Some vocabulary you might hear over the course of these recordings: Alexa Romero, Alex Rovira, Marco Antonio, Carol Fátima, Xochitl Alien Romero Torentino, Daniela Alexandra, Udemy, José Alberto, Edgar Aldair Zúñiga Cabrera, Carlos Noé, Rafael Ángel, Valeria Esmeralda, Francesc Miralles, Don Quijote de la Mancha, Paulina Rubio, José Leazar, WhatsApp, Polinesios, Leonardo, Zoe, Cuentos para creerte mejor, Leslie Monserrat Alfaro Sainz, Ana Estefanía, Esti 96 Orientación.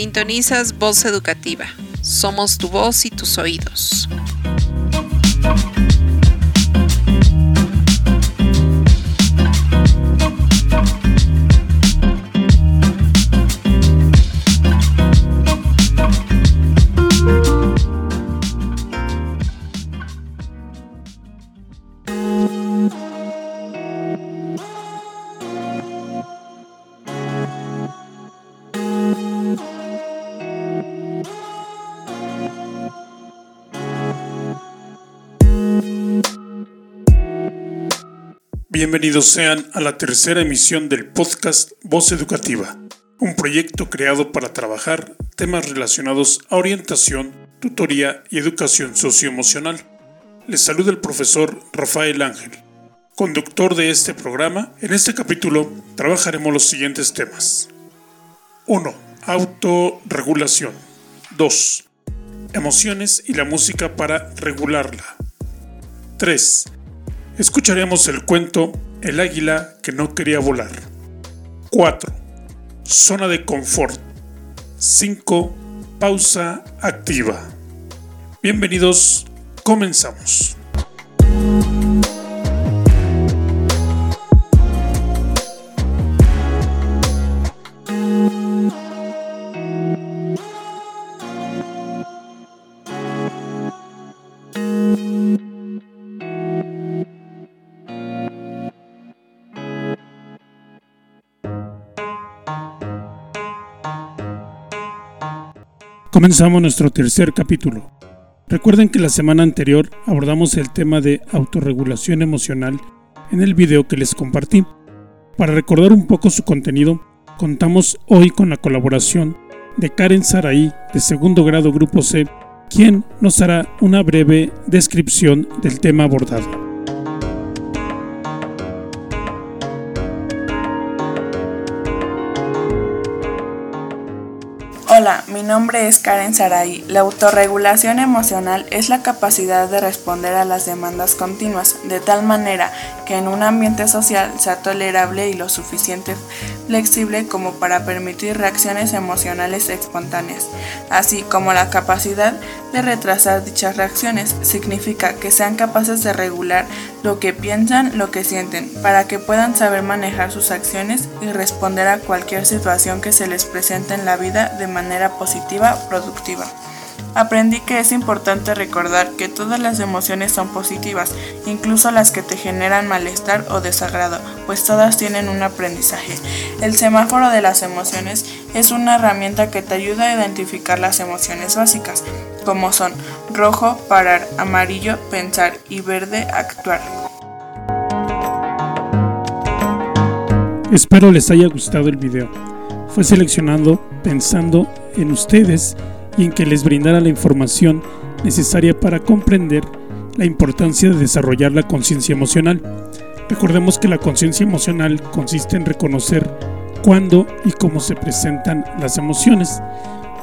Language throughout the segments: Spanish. Sintonizas Voz Educativa. Somos tu voz y tus oídos. Bienvenidos sean a la tercera emisión del podcast Voz Educativa, un proyecto creado para trabajar temas relacionados a orientación, tutoría y educación socioemocional. Les saluda el profesor Rafael Ángel, conductor de este programa. En este capítulo trabajaremos los siguientes temas. 1. Autorregulación. 2. Emociones y la música para regularla. 3. Escucharemos el cuento El águila que no quería volar. 4. Zona de confort. 5. Pausa activa. Bienvenidos, comenzamos. Comenzamos nuestro tercer capítulo. Recuerden que la semana anterior abordamos el tema de autorregulación emocional en el video que les compartí. Para recordar un poco su contenido, contamos hoy con la colaboración de Karen Saraí, de segundo grado Grupo C, quien nos hará una breve descripción del tema abordado. Hola, mi nombre es Karen Saraí. La autorregulación emocional es la capacidad de responder a las demandas continuas de tal manera que en un ambiente social sea tolerable y lo suficiente flexible como para permitir reacciones emocionales espontáneas, así como la capacidad de retrasar dichas reacciones. Significa que sean capaces de regular lo que piensan, lo que sienten, para que puedan saber manejar sus acciones y responder a cualquier situación que se les presente en la vida de manera positiva, productiva. Aprendí que es importante recordar que todas las emociones son positivas, incluso las que te generan malestar o desagrado, pues todas tienen un aprendizaje. El semáforo de las emociones es una herramienta que te ayuda a identificar las emociones básicas, como son rojo, parar, amarillo, pensar y verde, actuar. Espero les haya gustado el video. Fue seleccionado pensando en ustedes y en que les brindara la información necesaria para comprender la importancia de desarrollar la conciencia emocional. Recordemos que la conciencia emocional consiste en reconocer cuándo y cómo se presentan las emociones,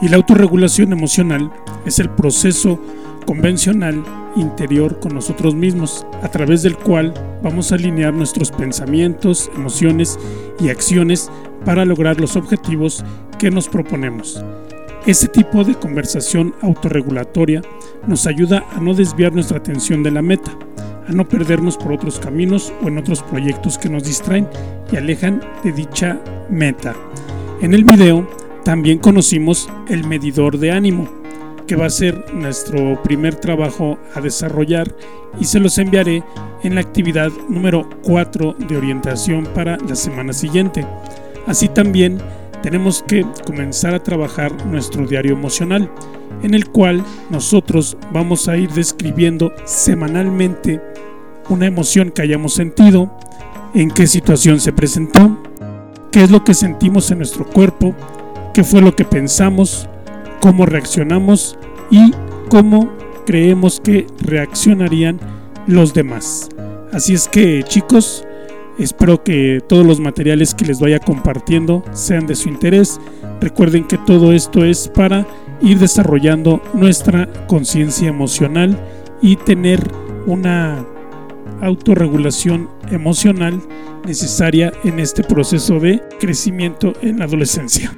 y la autorregulación emocional es el proceso convencional interior con nosotros mismos, a través del cual vamos a alinear nuestros pensamientos, emociones y acciones para lograr los objetivos que nos proponemos. Este tipo de conversación autorregulatoria nos ayuda a no desviar nuestra atención de la meta, a no perdernos por otros caminos o en otros proyectos que nos distraen y alejan de dicha meta. En el video también conocimos el medidor de ánimo, que va a ser nuestro primer trabajo a desarrollar, y se los enviaré en la actividad número 4 de orientación para la semana siguiente. Así también tenemos que comenzar a trabajar nuestro diario emocional, en el cual nosotros vamos a ir describiendo semanalmente una emoción que hayamos sentido, en qué situación se presentó, qué es lo que sentimos en nuestro cuerpo, qué fue lo que pensamos, cómo reaccionamos y cómo creemos que reaccionarían los demás. Así es que, chicos, espero que todos los materiales que les vaya compartiendo sean de su interés. Recuerden que todo esto es para ir desarrollando nuestra conciencia emocional y tener una autorregulación emocional necesaria en este proceso de crecimiento en la adolescencia.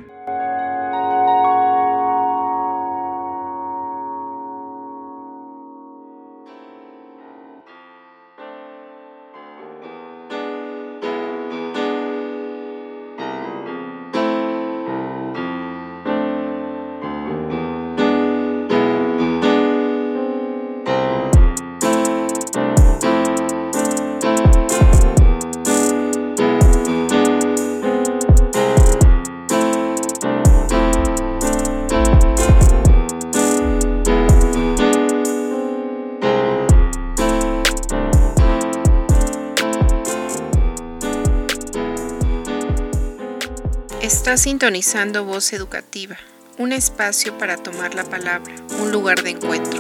Está sintonizando Voz Educativa, un espacio para tomar la palabra, un lugar de encuentro.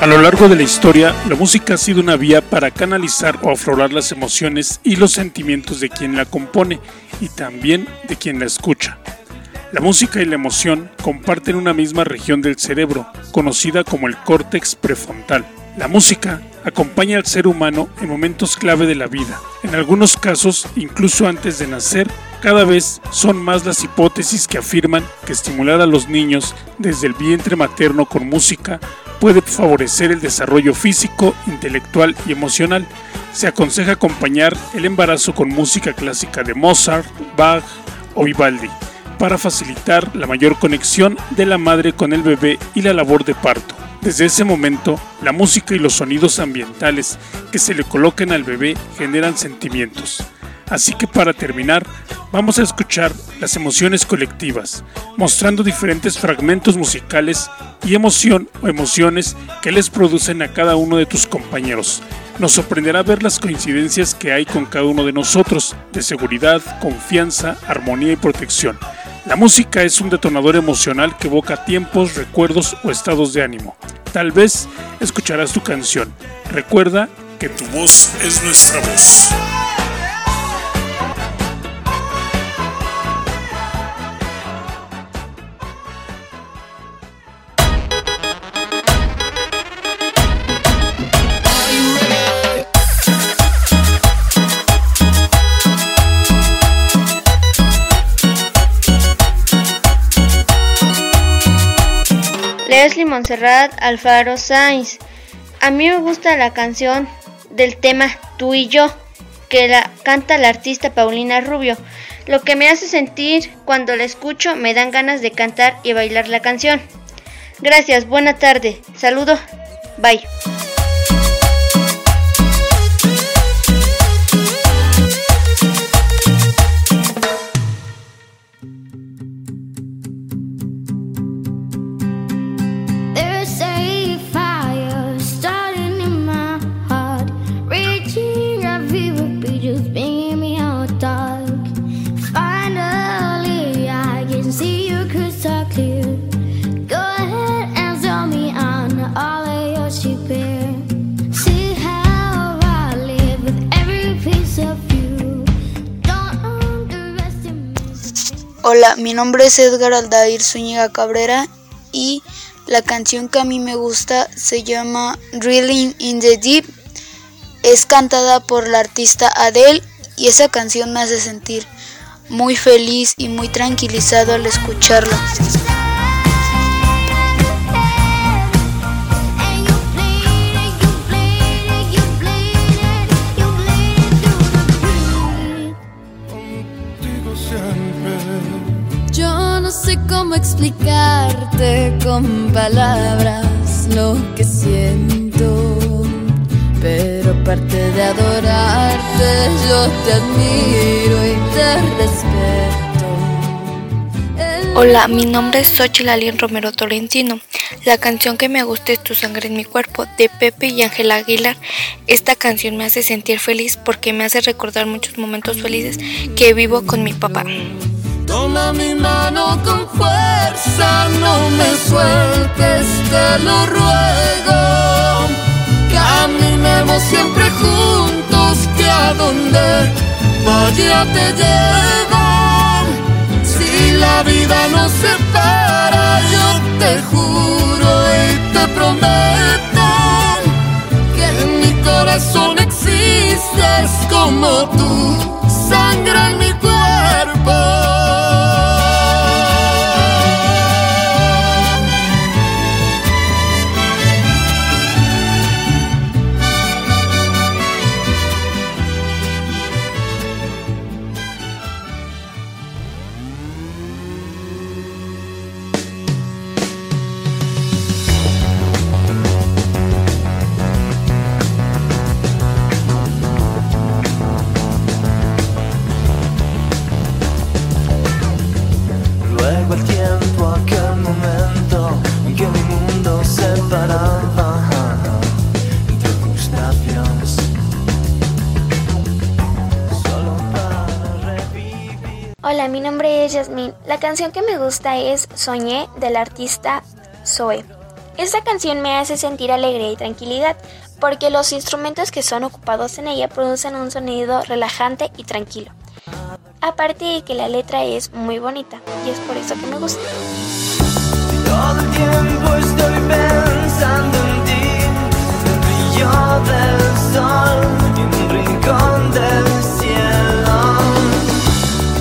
A lo largo de la historia, la música ha sido una vía para canalizar o aflorar las emociones y los sentimientos de quien la compone y también de quien la escucha. La música y la emoción comparten una misma región del cerebro, conocida como el córtex prefrontal. La música acompaña al ser humano en momentos clave de la vida. En algunos casos, incluso antes de nacer, cada vez son más las hipótesis que afirman que estimular a los niños desde el vientre materno con música puede favorecer el desarrollo físico, intelectual y emocional. Se aconseja acompañar el embarazo con música clásica de Mozart, Bach o Vivaldi para facilitar la mayor conexión de la madre con el bebé y la labor de parto. Desde ese momento, la música y los sonidos ambientales que se le coloquen al bebé generan sentimientos. Así que para terminar, vamos a escuchar las emociones colectivas, mostrando diferentes fragmentos musicales y emoción o emociones que les producen a cada uno de tus compañeros. Nos sorprenderá ver las coincidencias que hay con cada uno de nosotros, de seguridad, confianza, armonía y protección. La música es un detonador emocional que evoca tiempos, recuerdos o estados de ánimo. Tal vez escucharás tu canción. Recuerda que tu voz es nuestra voz. Leslie Monserrat Alfaro Sainz. A mí me gusta la canción del tema Tú y Yo, que la canta la artista Paulina Rubio. Lo que me hace sentir cuando la escucho, me dan ganas de cantar y bailar la canción. Gracias, buena tarde. Saludo. Bye. Hola, mi nombre es Edgar Aldair Zúñiga Cabrera y la canción que a mí me gusta se llama Drilling in the Deep. Es cantada por la artista Adele y esa canción me hace sentir muy feliz y muy tranquilizado al escucharla. Cómo explicarte con palabras lo que siento, pero aparte de adorarte yo te admiro y te respeto. Hola, mi nombre es Xochitl Alien Romero Torentino. La canción que me gusta es Tu Sangre en Mi Cuerpo, de Pepe y Ángela Aguilar. Esta canción me hace sentir feliz porque me hace recordar muchos momentos felices que vivo con mi papá. Toma mi mano con fuerza, no me sueltes, te lo ruego. Caminemos siempre juntos, que a donde vaya te llevo. Si la vida nos separa, yo te juro y te prometo que en mi corazón existes como tú, sangre en mi cuerpo. Hola, mi nombre es Yasmín. La canción que me gusta es Soñé, del artista Zoe. Esta canción me hace sentir alegría y tranquilidad, porque los instrumentos que son ocupados en ella producen un sonido relajante y tranquilo. Aparte de que la letra es muy bonita, y es por eso que me gusta. Todo el tiempo estoy pensando en ti, en el brillo del sol, en un rincón del cielo.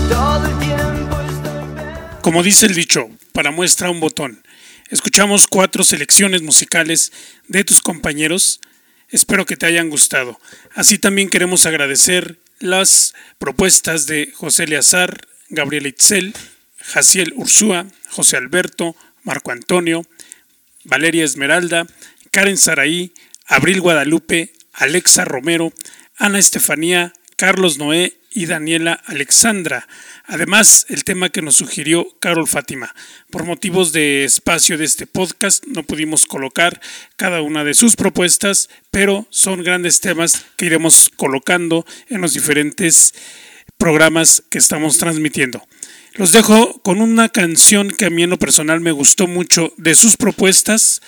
Todo el tiempo estoy pensando. Como dice el dicho, para muestra un botón. Escuchamos 4 selecciones musicales de tus compañeros. Espero que te hayan gustado. Así también queremos agradecer las propuestas de José Leazar, Gabriel Itzel, Jaciel Urzúa, José Alberto, Marco Antonio, Valeria Esmeralda, Karen Saraí, Abril Guadalupe, Alexa Romero, Ana Estefanía, Carlos Noé y Daniela Alexandra. Además, el tema que nos sugirió Carol Fátima. Por motivos de espacio de este podcast no pudimos colocar cada una de sus propuestas, pero son grandes temas que iremos colocando en los diferentes programas que estamos transmitiendo. Los dejo con una canción que a mí en lo personal me gustó mucho de sus propuestas.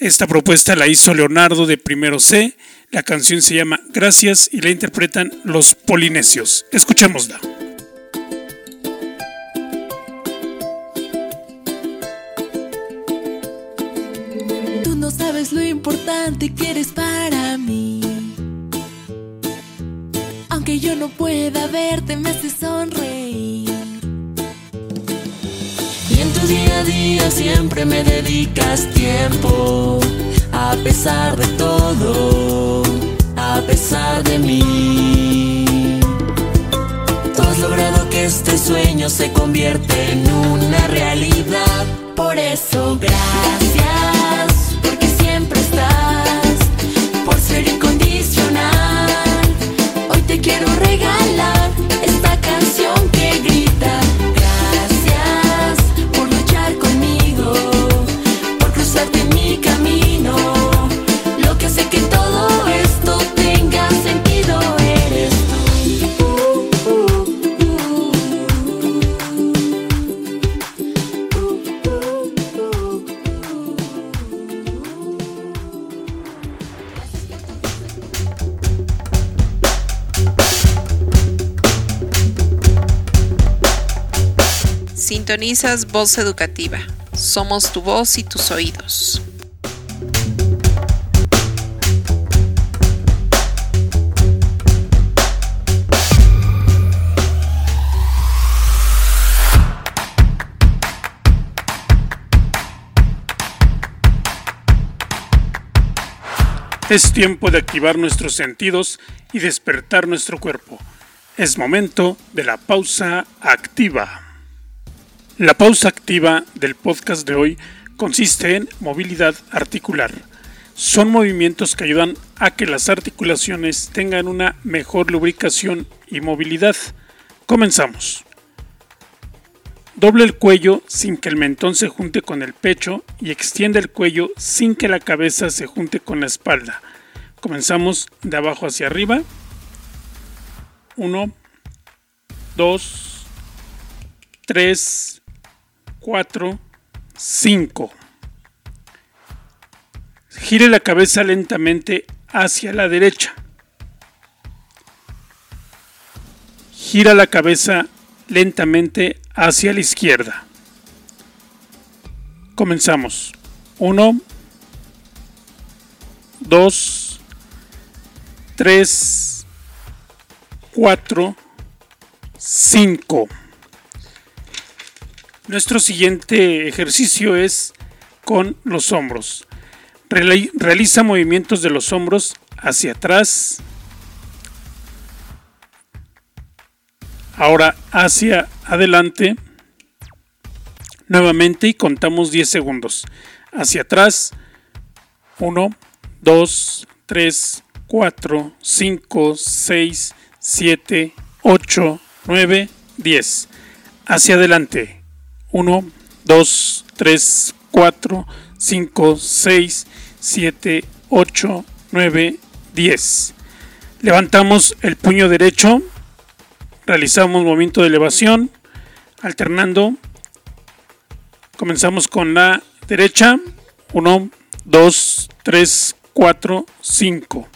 Esta propuesta la hizo Leonardo de Primero C, la canción se llama Gracias y la interpretan los Polinesios. Escuchémosla. Tú no sabes lo importante que eres para mí. Aunque yo no pueda verte, me haces sonreír. Y en tu día a día siempre me dedicas tiempo, a pesar de todo, a pesar de mí. Tú has logrado que este sueño se convierta en una realidad. Por eso gracias, porque siempre estás, por ser incondicional. Hoy te quiero regalar esta canción que grita. Sintonizas Voz Educativa. Somos tu voz y tus oídos. Es tiempo de activar nuestros sentidos y despertar nuestro cuerpo. Es momento de la pausa activa. La pausa activa del podcast de hoy consiste en movilidad articular. Son movimientos que ayudan a que las articulaciones tengan una mejor lubricación y movilidad. Comenzamos. Doble el cuello sin que el mentón se junte con el pecho y extiende el cuello sin que la cabeza se junte con la espalda. Comenzamos de abajo hacia arriba. 1, 2, 3, 4, 5. Gire la cabeza lentamente hacia la derecha. Gira la cabeza lentamente hacia la izquierda. Comenzamos. 1, 2, 3, 4, 5. Nuestro siguiente ejercicio es con los hombros. Realiza movimientos de los hombros hacia atrás, ahora hacia adelante, nuevamente y contamos 10 segundos. Hacia atrás, 1, 2, 3, 4, 5, 6, 7, 8, 9, 10. Hacia adelante. 1, 2, 3, 4, 5, 6, 7, 8, 9, 10. Levantamos el puño derecho, realizamos movimiento de elevación, alternando. Comenzamos con la derecha. 1, 2, 3, 4, 5.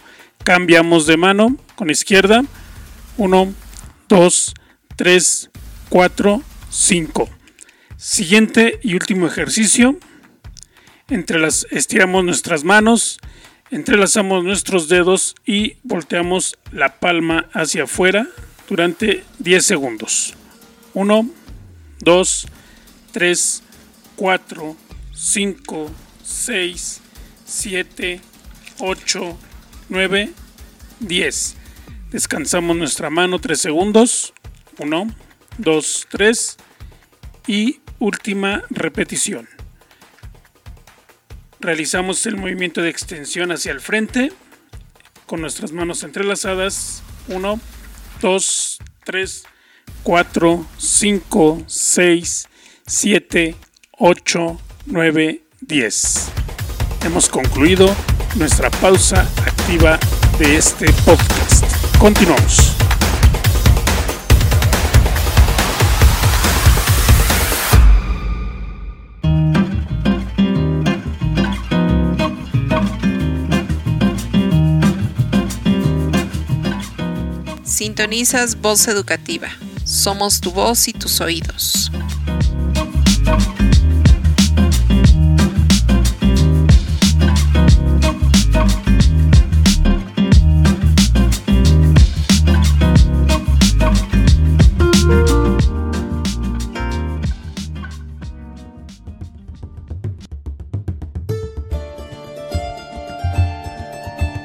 Cambiamos de mano con la izquierda. 1, 2, 3, 4, 5. Siguiente y último ejercicio. Estiramos nuestras manos, entrelazamos nuestros dedos y volteamos la palma hacia afuera durante 10 segundos. 1, 2, 3, 4, 5, 6, 7, 8, 9, 10. Descansamos nuestra mano 3 segundos. 1, 2, 3 y última repetición. Realizamos el movimiento de extensión hacia el frente con nuestras manos entrelazadas. 1, 2, 3, 4, 5, 6, 7, 8, 9, 10. Hemos concluido nuestra pausa activa de este podcast. Continuamos. Sintonizas Voz Educativa. Somos tu voz y tus oídos.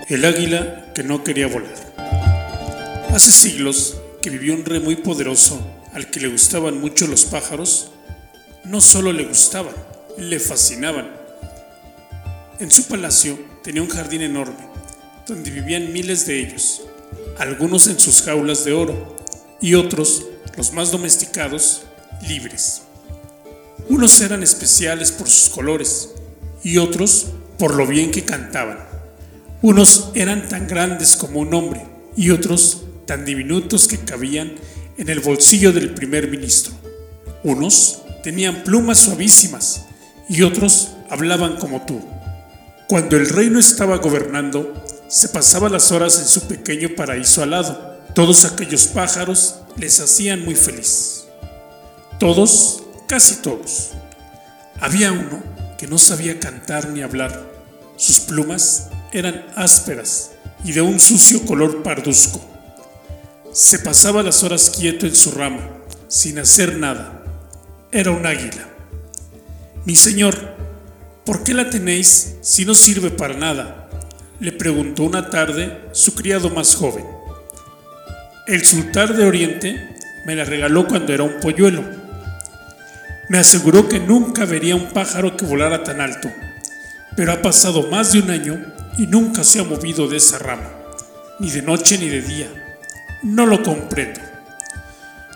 El águila que no quería volar. Hace siglos que vivió un rey muy poderoso al que le gustaban mucho los pájaros. No solo le gustaban, le fascinaban. En su palacio tenía un jardín enorme donde vivían miles de ellos, algunos en sus jaulas de oro y otros, los más domesticados, libres. Unos eran especiales por sus colores y otros por lo bien que cantaban. Unos eran tan grandes como un hombre y otros tan diminutos que cabían en el bolsillo del primer ministro. Unos tenían plumas suavísimas y otros hablaban como tú. Cuando el rey no estaba gobernando, se pasaba las horas en su pequeño paraíso alado. Todos aquellos pájaros les hacían muy feliz. Todos, casi todos. Había uno que no sabía cantar ni hablar. Sus plumas eran ásperas y de un sucio color parduzco. Se pasaba las horas quieto en su rama, sin hacer nada. Era un águila. «Mi señor, ¿por qué la tenéis si no sirve para nada?», le preguntó una tarde su criado más joven. «El sultán de Oriente me la regaló cuando era un polluelo. Me aseguró que nunca vería un pájaro que volara tan alto, pero ha pasado más de un año y nunca se ha movido de esa rama, ni de noche ni de día. No lo comprendo».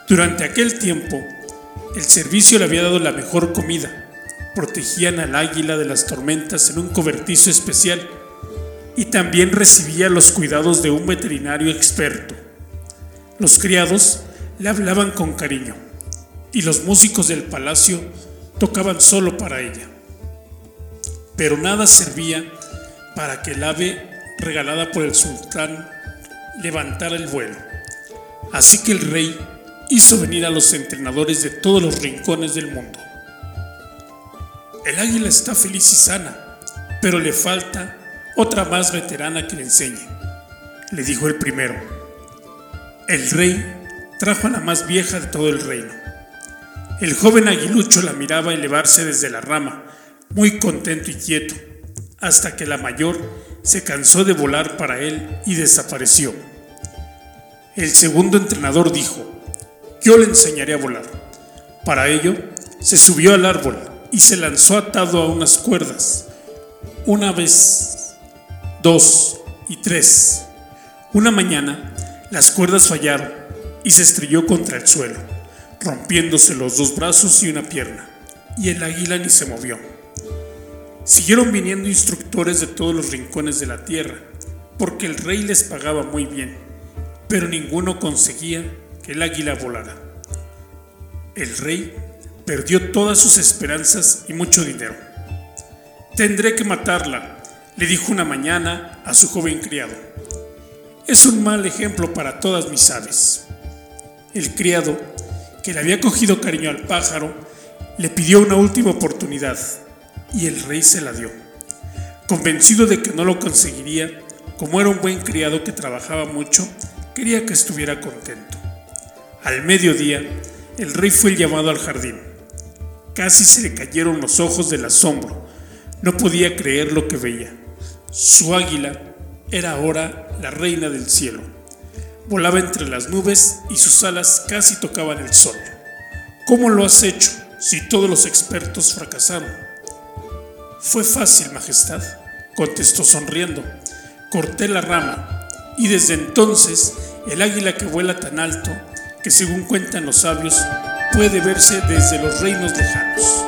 Durante aquel tiempo, el servicio le había dado la mejor comida. Protegían al águila de las tormentas en un cobertizo especial y también recibía los cuidados de un veterinario experto. Los criados le hablaban con cariño y los músicos del palacio tocaban solo para ella. Pero nada servía para que el ave regalada por el sultán levantara el vuelo. Así que el rey hizo venir a los entrenadores de todos los rincones del mundo. «El águila está feliz y sana, pero le falta otra más veterana que le enseñe», le dijo el primero. El rey trajo a la más vieja de todo el reino. El joven aguilucho la miraba elevarse desde la rama, muy contento y quieto, hasta que la mayor se cansó de volar para él y desapareció. El segundo entrenador dijo: «Yo le enseñaré a volar». Para ello, se subió al árbol y se lanzó atado a unas cuerdas. Una vez, dos y tres. Una mañana, las cuerdas fallaron y se estrelló contra el suelo, rompiéndose los dos brazos y una pierna, y el águila ni se movió. Siguieron viniendo instructores de todos los rincones de la tierra, porque el rey les pagaba muy bien, pero ninguno conseguía que el águila volara. El rey perdió todas sus esperanzas y mucho dinero. «Tendré que matarla», le dijo una mañana a su joven criado. «Es un mal ejemplo para todas mis aves». El criado, que le había cogido cariño al pájaro, le pidió una última oportunidad y el rey se la dio. Convencido de que no lo conseguiría, como era un buen criado que trabajaba mucho, quería que estuviera contento. Al mediodía, el rey fue llamado al jardín. Casi se le cayeron los ojos del asombro. No podía creer lo que veía. Su águila era ahora la reina del cielo. Volaba entre las nubes y sus alas casi tocaban el sol. ¿Cómo lo has hecho si todos los expertos fracasaron? Fue fácil, Majestad, contestó sonriendo. Corté la rama y desde entonces el águila que vuela tan alto que según cuentan los sabios puede verse desde los reinos lejanos.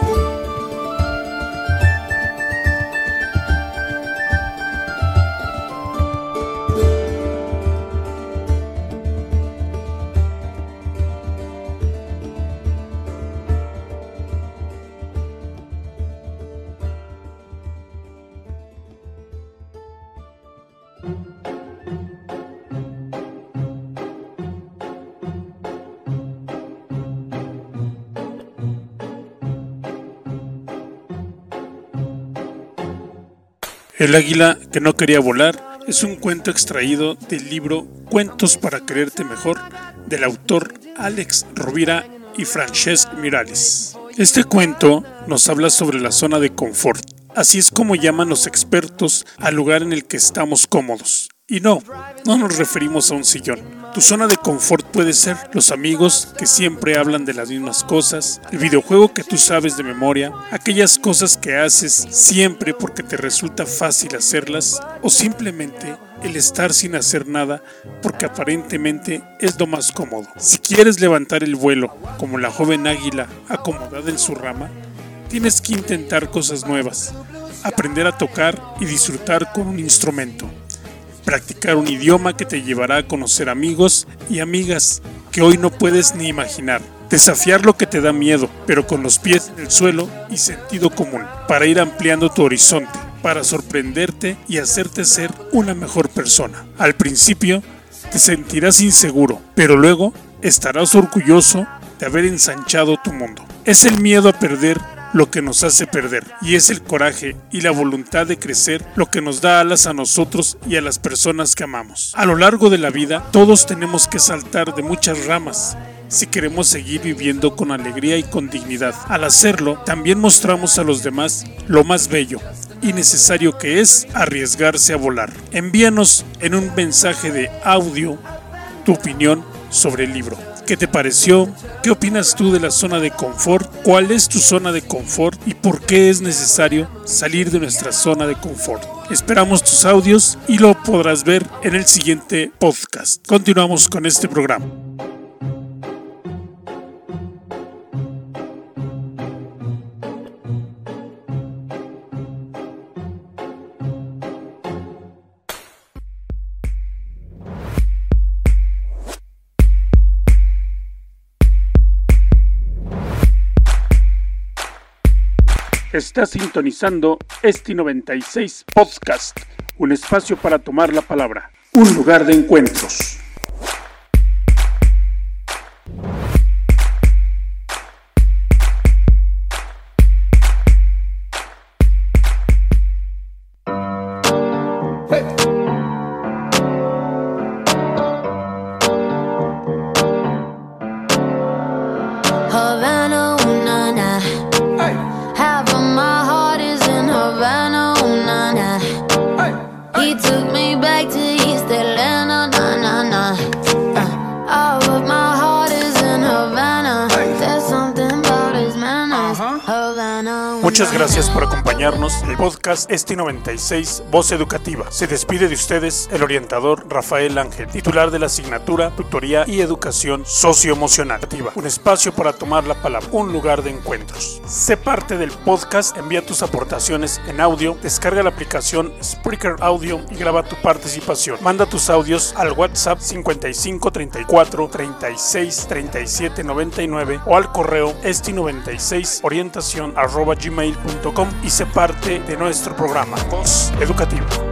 El águila que no quería volar es un cuento extraído del libro Cuentos para creerte mejor del autor Alex Rovira y Francesc Miralles. Este cuento nos habla sobre la zona de confort, así es como llaman los expertos al lugar en el que estamos cómodos. Y no nos referimos a un sillón. Tu zona de confort puede ser los amigos que siempre hablan de las mismas cosas, el videojuego que tú sabes de memoria, aquellas cosas que haces siempre porque te resulta fácil hacerlas, o simplemente el estar sin hacer nada porque aparentemente es lo más cómodo. Si quieres levantar el vuelo, como la joven águila acomodada en su rama, tienes que intentar cosas nuevas, aprender a tocar y disfrutar con un instrumento. Practicar un idioma que te llevará a conocer amigos y amigas que hoy no puedes ni imaginar. Desafiar lo que te da miedo, pero con los pies en el suelo y sentido común, para ir ampliando tu horizonte, para sorprenderte y hacerte ser una mejor persona. Al principio te sentirás inseguro, pero luego estarás orgulloso de haber ensanchado tu mundo. Es el miedo a perder lo que nos hace perder, y es el coraje y la voluntad de crecer lo que nos da alas a nosotros y a las personas que amamos. A lo largo de la vida, todos tenemos que saltar de muchas ramas si queremos seguir viviendo con alegría y con dignidad. Al hacerlo, también mostramos a los demás lo más bello y necesario que es arriesgarse a volar. Envíanos en un mensaje de audio tu opinión sobre el libro. ¿Qué te pareció? ¿Qué opinas tú de la zona de confort? ¿Cuál es tu zona de confort? ¿Y por qué es necesario salir de nuestra zona de confort? Esperamos tus audios y lo podrás ver en el siguiente podcast. Continuamos con este programa. Está sintonizando Esti 96 Podcast, un espacio para tomar la palabra, un lugar de encuentros. He took me back to East Atlanta, na na na. Muchas gracias por acompañarnos. El podcast Esti 96, Voz Educativa. Se despide de ustedes el orientador Rafael Ángel, titular de la asignatura Tutoría y Educación Socioemocional. Un espacio para tomar la palabra, un lugar de encuentros. Sé parte del podcast, envía tus aportaciones en audio, descarga la aplicación Spreaker Audio y graba tu participación. Manda tus audios al WhatsApp 55 34 36 37 99 o al correo Esti 96 Orientación @gmail.com y se parte de nuestro programa Voz Educativa.